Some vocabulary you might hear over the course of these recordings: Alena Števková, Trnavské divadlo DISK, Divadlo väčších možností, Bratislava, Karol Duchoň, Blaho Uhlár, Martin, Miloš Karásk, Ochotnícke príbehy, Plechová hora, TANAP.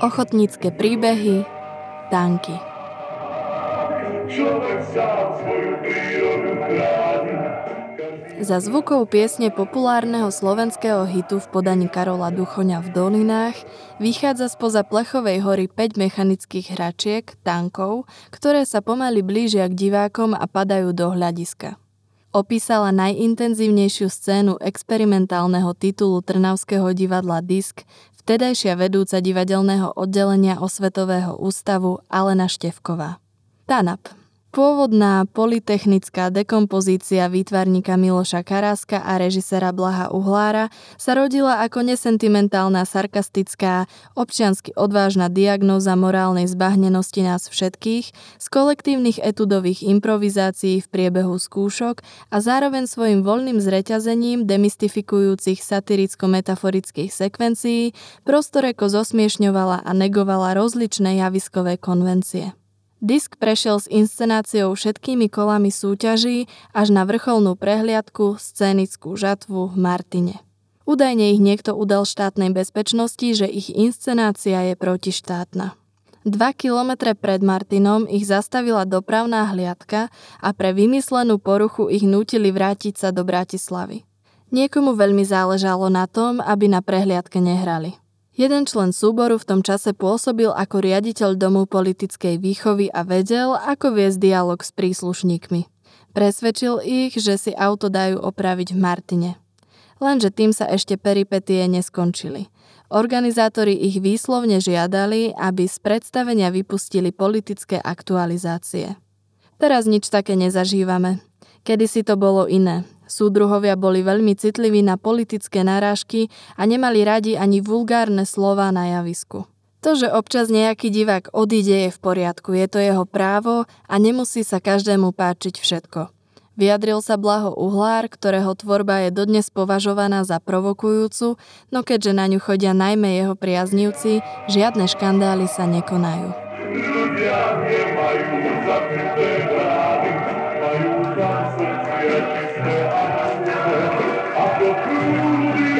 Ochotnícke príbehy, tanky. Za zvukov piesne populárneho slovenského hitu v podaní Karola Duchoňa V dolinách vychádza spoza Plechovej hory 5 mechanických hračiek, tankov, ktoré sa pomaly blížia k divákom a padajú do hľadiska. Opísala najintenzívnejšiu scénu experimentálneho titulu Trnavského divadla DISK vtedajšia vedúca divadelného oddelenia Osvetového ústavu Alena Števková. TANAP. Pôvodná polytechnická dekompozícia výtvarníka Miloša Karáska a režisera Blaha Uhlára sa rodila ako nesentimentálna, sarkastická, občiansky odvážna diagnóza morálnej zbahnenosti nás všetkých z kolektívnych etudových improvizácií v priebehu skúšok a zároveň svojim voľným zreťazením demystifikujúcich satiricko-metaforických sekvencií prostoreko zosmiešňovala a negovala rozličné javiskové konvencie. Disk prešiel s inscenáciou všetkými kolami súťaží až na vrcholnú prehliadku, scénickú žatvu v Martine. Údajne ich niekto udal štátnej bezpečnosti, že ich inscenácia je protištátna. 2 kilometre pred Martinom ich zastavila dopravná hliadka a pre vymyslenú poruchu ich nútili vrátiť sa do Bratislavy. Niekomu veľmi záležalo na tom, aby na prehliadke nehrali. Jeden člen súboru v tom čase pôsobil ako riaditeľ domu politickej výchovy a vedel, ako viesť dialog s príslušníkmi. Presvedčil ich, že si auto dajú opraviť v Martine. Lenže tým sa ešte peripetie neskončili. Organizátori ich výslovne žiadali, aby z predstavenia vypustili politické aktualizácie. Teraz nič také nezažívame. Kedysi to bolo iné. Súdruhovia boli veľmi citliví na politické narážky a nemali radi ani vulgárne slová na javisku. To, že občas nejaký divák odíde, je v poriadku, je to jeho právo a nemusí sa každému páčiť všetko. Vyjadril sa Blaho Uhlár, ktorého tvorba je dodnes považovaná za provokujúcu, no keďže na ňu chodia najmä jeho priaznivci, žiadne škandály sa nekonajú. Ľudia nemajú zapnuté brány, majú tam srdcia čisté a nové, ako prúdy.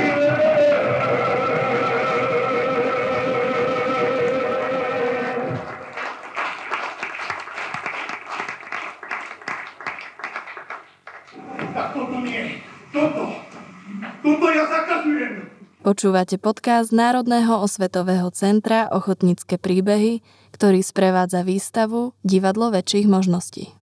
Tak toto nie, toto ja zakazujem. Počúvate podcast Národného osvetového centra Ochotnícke príbehy, ktorý sprevádza výstavu Divadlo väčších možností.